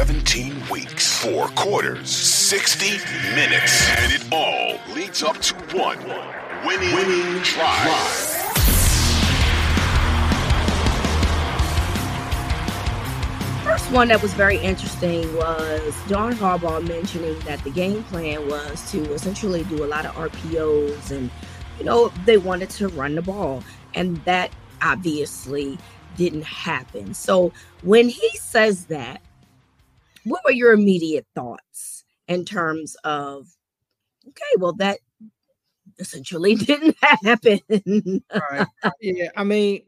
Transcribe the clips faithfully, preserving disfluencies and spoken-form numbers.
seventeen weeks, four quarters, sixty minutes, and it all leads up to one winning, winning drive. First one that was very interesting was John Harbaugh mentioning that the game plan was to essentially do a lot of R P Os and, you know, they wanted to run the ball. And that obviously didn't happen. So when he says that, what were your immediate thoughts in terms of, okay, well, that essentially didn't happen. Right. Yeah, I mean,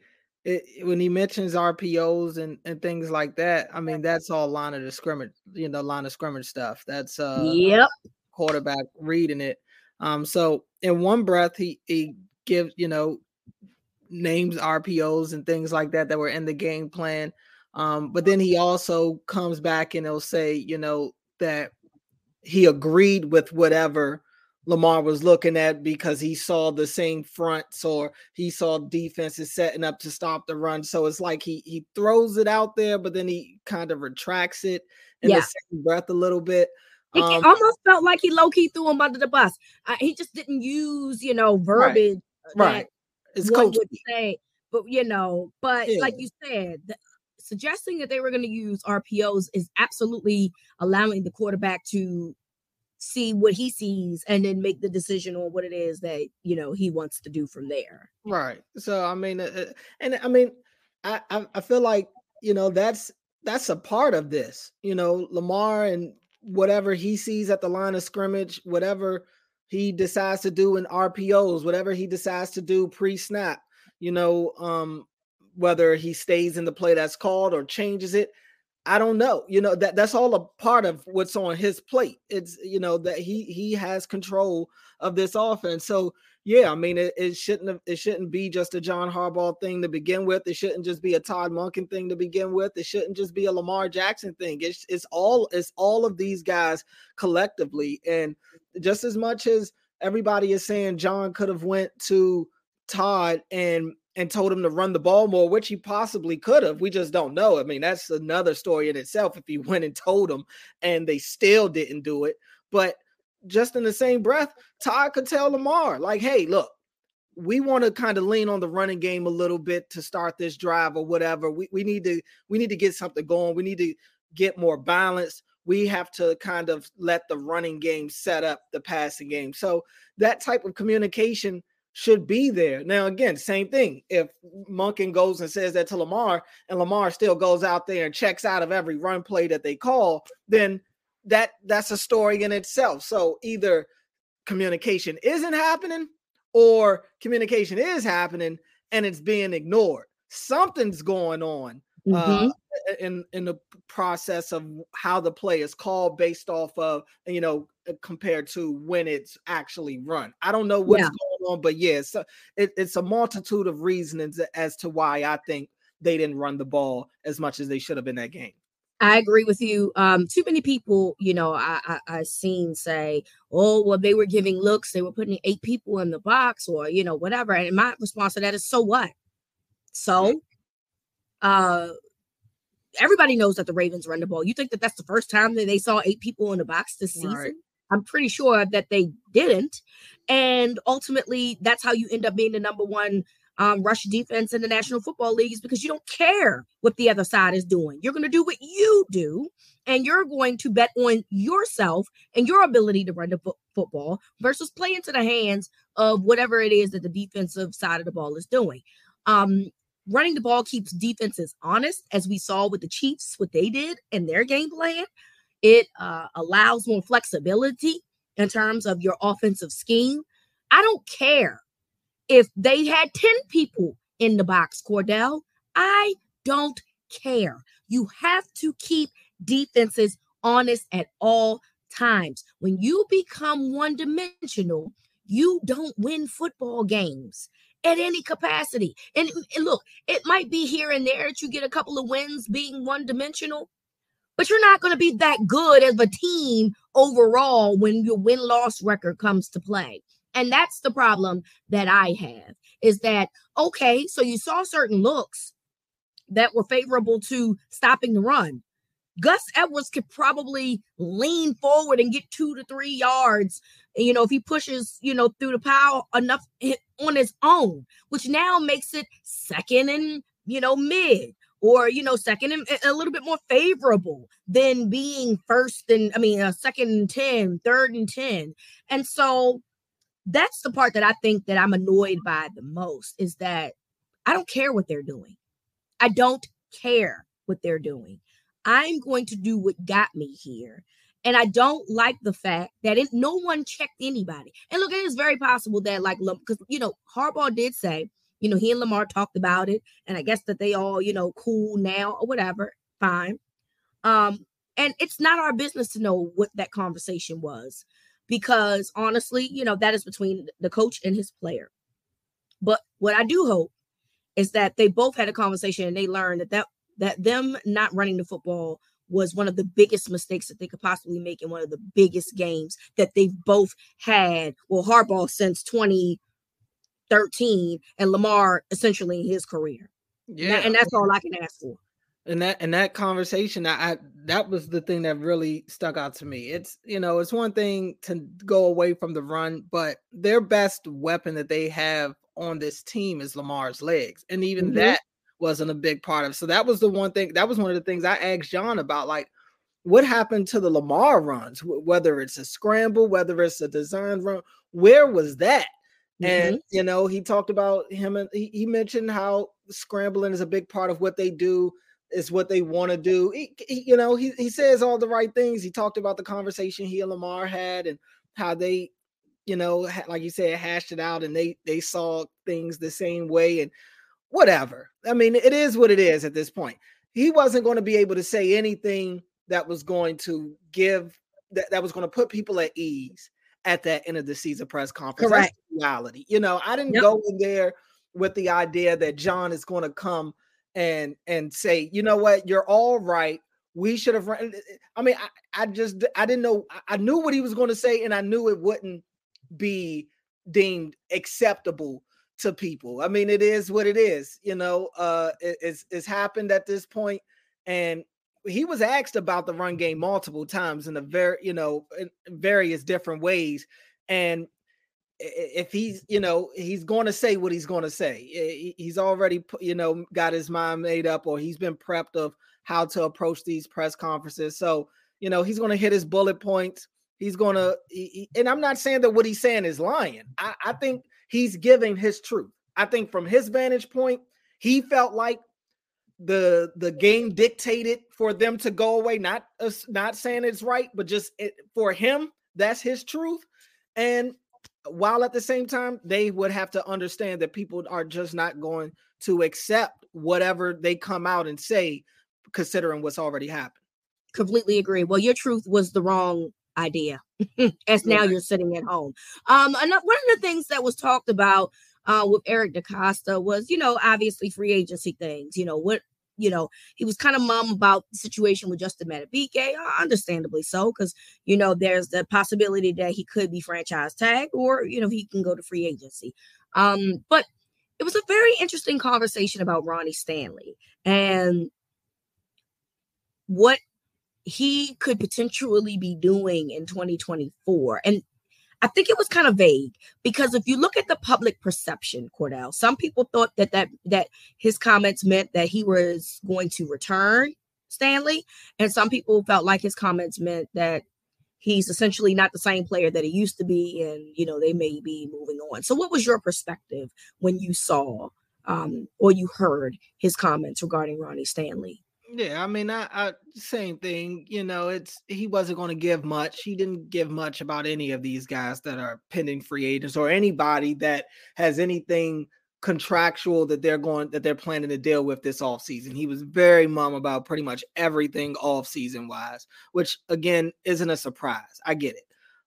It, when he mentions R P Os and, and things like that, I mean, that's all line of the scrimmage, you know, line of scrimmage stuff. That's uh, yep. quarterback reading it. Um, so in one breath, he, he gives, you know, names R P Os and things like that that were in the game plan. Um, but then he also comes back and he'll say, you know, that he agreed with whatever Lamar was looking at because he saw the same fronts or he saw defenses setting up to stop the run. So it's like he he throws it out there, but then he kind of retracts it in yeah. the same breath a little bit. It um, almost felt like he low-key threw him under the bus. Uh, he just didn't use, you know, verbiage. Right. right. It's coaching. Would say, but, you know, but yeah. like you said, the, suggesting that they were going to use R P Os is absolutely allowing the quarterback to see what he sees and then make the decision on what it is that, you know, he wants to do from there. Right. So, I mean, uh, and I mean, I, I, I feel like, you know, that's, that's a part of this, you know, Lamar and whatever he sees at the line of scrimmage, whatever he decides to do in R P Os, whatever he decides to do pre-snap, you know, um, whether he stays in the play that's called or changes it, I don't know, you know, that that's all a part of what's on his plate. It's, you know, that he, he has control of this offense. So, yeah, I mean, it, it shouldn't have, it shouldn't be just a John Harbaugh thing to begin with. It shouldn't just be a Todd Monken thing to begin with. It shouldn't just be a Lamar Jackson thing. It's, it's all, it's all of these guys collectively. And just as much as everybody is saying John could have went to Todd and and told him to run the ball more, which he possibly could have. We just don't know. I mean, that's another story in itself if he went and told him and they still didn't do it. But just in the same breath, Todd could tell Lamar, like, hey, look, we want to kind of lean on the running game a little bit to start this drive or whatever. We we need to we need to get something going. We need to get more balance. We have to kind of let the running game set up the passing game. So that type of communication should be there. Now, again, same thing. If Monken goes and says that to Lamar and Lamar still goes out there and checks out of every run play that they call, then that that's a story in itself. So either communication isn't happening or communication is happening and it's being ignored. Something's going on mm-hmm. uh, in, in the process of how the play is called based off of, you know, compared to when it's actually run. I don't know what's yeah. going on, but yeah, so it, it's a multitude of reasons as to why I think they didn't run the ball as much as they should have in that game. I agree with you. Um, too many people, you know, I, I, I seen say, oh, well, they were giving looks. They were putting eight people in the box or, you know, whatever. And my response to that is, so what? So uh, everybody knows that the Ravens run the ball. You think that that's the first time that they saw eight people in the box this season? Right. I'm pretty sure that they didn't. And ultimately, that's how you end up being the number one um, rush defense in the National Football League is because you don't care what the other side is doing. You're going to do what you do, and you're going to bet on yourself and your ability to run the fo- football versus play into the hands of whatever it is that the defensive side of the ball is doing. Um, running the ball keeps defenses honest, as we saw with the Chiefs, what they did in their game plan. It uh, allows more flexibility in terms of your offensive scheme. I don't care if they had ten people in the box, Cordell. I don't care. You have to keep defenses honest at all times. When you become one-dimensional, you don't win football games at any capacity. And, and look, it might be here and there that you get a couple of wins being one-dimensional, but you're not going to be that good as a team overall when your win-loss record comes to play. And that's the problem that I have is that, okay, so you saw certain looks that were favorable to stopping the run. Gus Edwards could probably lean forward and get two to three yards, you know, if he pushes, you know, through the pile enough on his own, which now makes it second and, you know, mid, or, you know, second and a little bit more favorable than being first and, I mean, uh, second and ten, third and ten. And so that's the part that I think that I'm annoyed by the most, is that I don't care what they're doing. I don't care what they're doing. I'm going to do what got me here. And I don't like the fact that it, no one checked anybody. And look, it is very possible that, like, because, you know, Harbaugh did say, you know, he and Lamar talked about it, and I guess that they all, you know, cool now or whatever, fine. Um, and it's not our business to know what that conversation was, because honestly, you know, that is between the coach and his player. But what I do hope is that they both had a conversation and they learned that that, that them not running the football was one of the biggest mistakes that they could possibly make in one of the biggest games that they've both had. Well, Harbaugh since twenty thirteen and Lamar essentially his career. Yeah. And that's all I can ask for. And that, and that conversation, I, I that was the thing that really stuck out to me. It's, you know, it's one thing to go away from the run, but their best weapon that they have on this team is Lamar's legs. And even mm-hmm. that wasn't a big part of it. So that was the one thing, that was one of the things I asked John about, like, what happened to the Lamar runs, whether it's a scramble, whether it's a design run, where was that? And, mm-hmm. you know, he talked about him, and he, he mentioned how scrambling is a big part of what they do, is what they want to do. He, he, you know, he, he says all the right things. He talked about the conversation he and Lamar had and how they, you know, ha- like you said, hashed it out, and they, they saw things the same way and whatever. I mean, it is what it is at this point. He wasn't going to be able to say anything that was going to give, that, that was going to put people at ease at that end of the season press conference. Correct. That's reality. You know, I didn't yep. go in there with the idea that John is going to come and and say, you know what, you're all right. We should have run. I mean, I, I just, I didn't know. I knew what he was going to say, and I knew it wouldn't be deemed acceptable to people. I mean, it is what it is. You know, uh, it, it's, it's happened at this point. And he was asked about the run game multiple times in a very, you know, in various different ways. And if he's, you know, he's going to say what he's going to say. He's already, you know, got his mind made up, or he's been prepped of how to approach these press conferences. So, you know, he's going to hit his bullet points. He's going to, he, and I'm not saying that what he's saying is lying. I, I think he's giving his truth. I think from his vantage point, he felt like the the game dictated for them to go away. Not uh, not saying it's right, but just it, for him, that's his truth. And while at the same time, they would have to understand that people are just not going to accept whatever they come out and say, considering what's already happened. Completely agree. Well, your truth was the wrong idea, as now you're sitting at home. Um, and one of the things that was talked about uh, with Eric DaCosta was, you know, obviously free agency things. You know, what, you know, he was kind of mum about the situation with Justin Madubuike, understandably so, because, you know, there's the possibility that he could be franchise tagged, or, you know, he can go to free agency. Um, but it was a very interesting conversation about Ronnie Stanley and what he could potentially be doing in twenty twenty-four. And I think it was kind of vague, because if you look at the public perception, Cordell, some people thought that that that his comments meant that he was going to return Stanley, and some people felt like his comments meant that he's essentially not the same player that he used to be, and, you know, they may be moving on. So what was your perspective when you saw um, or you heard his comments regarding Ronnie Stanley? Yeah, I mean, I, I same thing. You know, it's he wasn't going to give much. He didn't give much about any of these guys that are pending free agents, or anybody that has anything contractual that they're going that they're planning to deal with this offseason. He was very mum about pretty much everything offseason wise, which again isn't a surprise. I get it.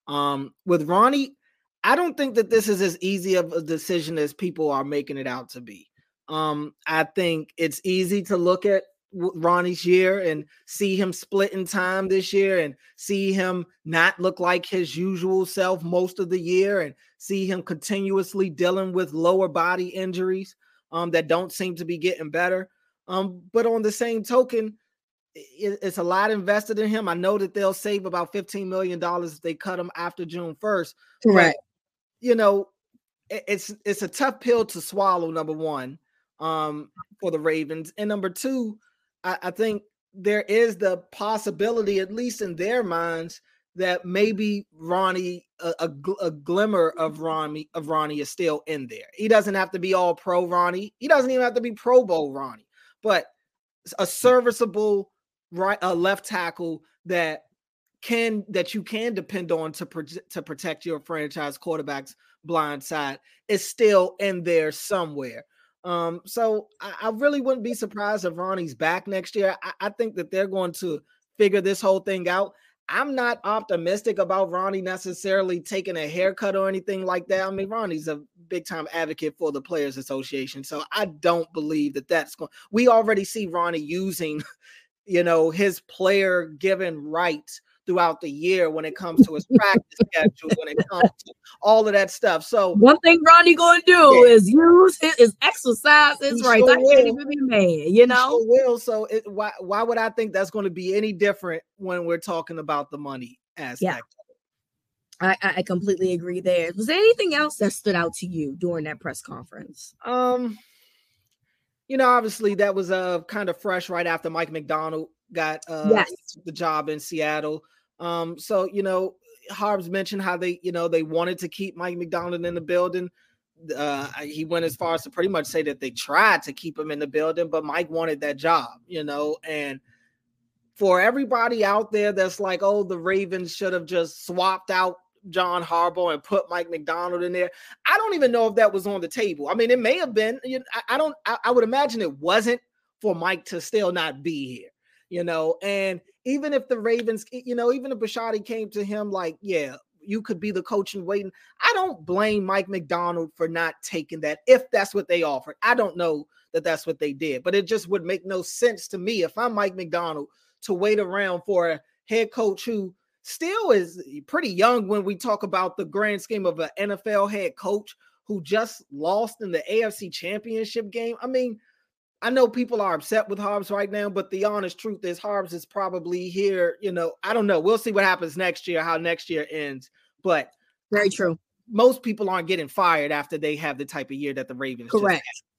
Um, with Ronnie, I don't think that this is as easy of a decision as people are making it out to be. Um, I think it's easy to look at Ronnie's year and see him split in time this year, and see him not look like his usual self most of the year, and see him continuously dealing with lower body injuries um, that don't seem to be getting better. Um, but on the same token, it's a lot invested in him. I know that they'll save about fifteen million dollars if they cut him after June first. Right. But, you know, it's it's a tough pill to swallow, number one, um, for the Ravens. And number two, I, I think there is the possibility, at least in their minds, that maybe Ronnie, a, a, a glimmer of Ronnie of Ronnie is still in there. He doesn't have to be all pro Ronnie. He doesn't even have to be Pro Bowl Ronnie, but a serviceable right, a left tackle that can, that you can depend on to pro- to protect your franchise quarterback's blind side is still in there somewhere. Um, so I, I really wouldn't be surprised if Ronnie's back next year. I, I think that they're going to figure this whole thing out. I'm not optimistic about Ronnie necessarily taking a haircut or anything like that. I mean, Ronnie's a big-time advocate for the Players Association, so I don't believe that that's going – we already see Ronnie using, you know, his player-given rights throughout the year when it comes to his practice schedule, when it comes to all of that stuff. So one thing Ronnie going to do yeah. is use his, is exercise his rights. Sure I will. Can't even be mad, you know? Sure will. So it, why why would I think that's going to be any different when we're talking about the money aspect? Yeah. I, I completely agree there. Was there anything else that stood out to you during that press conference? Um, you know, obviously that was uh, kind of fresh right after Mike Macdonald got uh, yes. the job in Seattle. Um, so, you know, Harbs mentioned how they, you know, they wanted to keep Mike Macdonald in the building. Uh, he went as far as to pretty much say that they tried to keep him in the building, but Mike wanted that job, you know. And for everybody out there that's like, oh, the Ravens should have just swapped out John Harbaugh and put Mike Macdonald in there. I don't even know if that was on the table. I mean, it may have been. You know, I, I don't, I, I would imagine it wasn't for Mike to still not be here, you know. And even if the Ravens, you know, even if Bashotti came to him like, yeah, you could be the coach and waiting. I don't blame Mike Macdonald for not taking that if that's what they offered. I don't know that that's what they did, but it just would make no sense to me if I'm Mike Macdonald to wait around for a head coach who still is pretty young when we talk about the grand scheme of an N F L head coach who just lost in the A F C Championship game. I mean, I know people are upset with Harbs right now, but the honest truth is Harbs is probably here. You know, I don't know. We'll see what happens next year, how next year ends. But very true. Most people aren't getting fired after they have the type of year that the Ravens. Correct. Just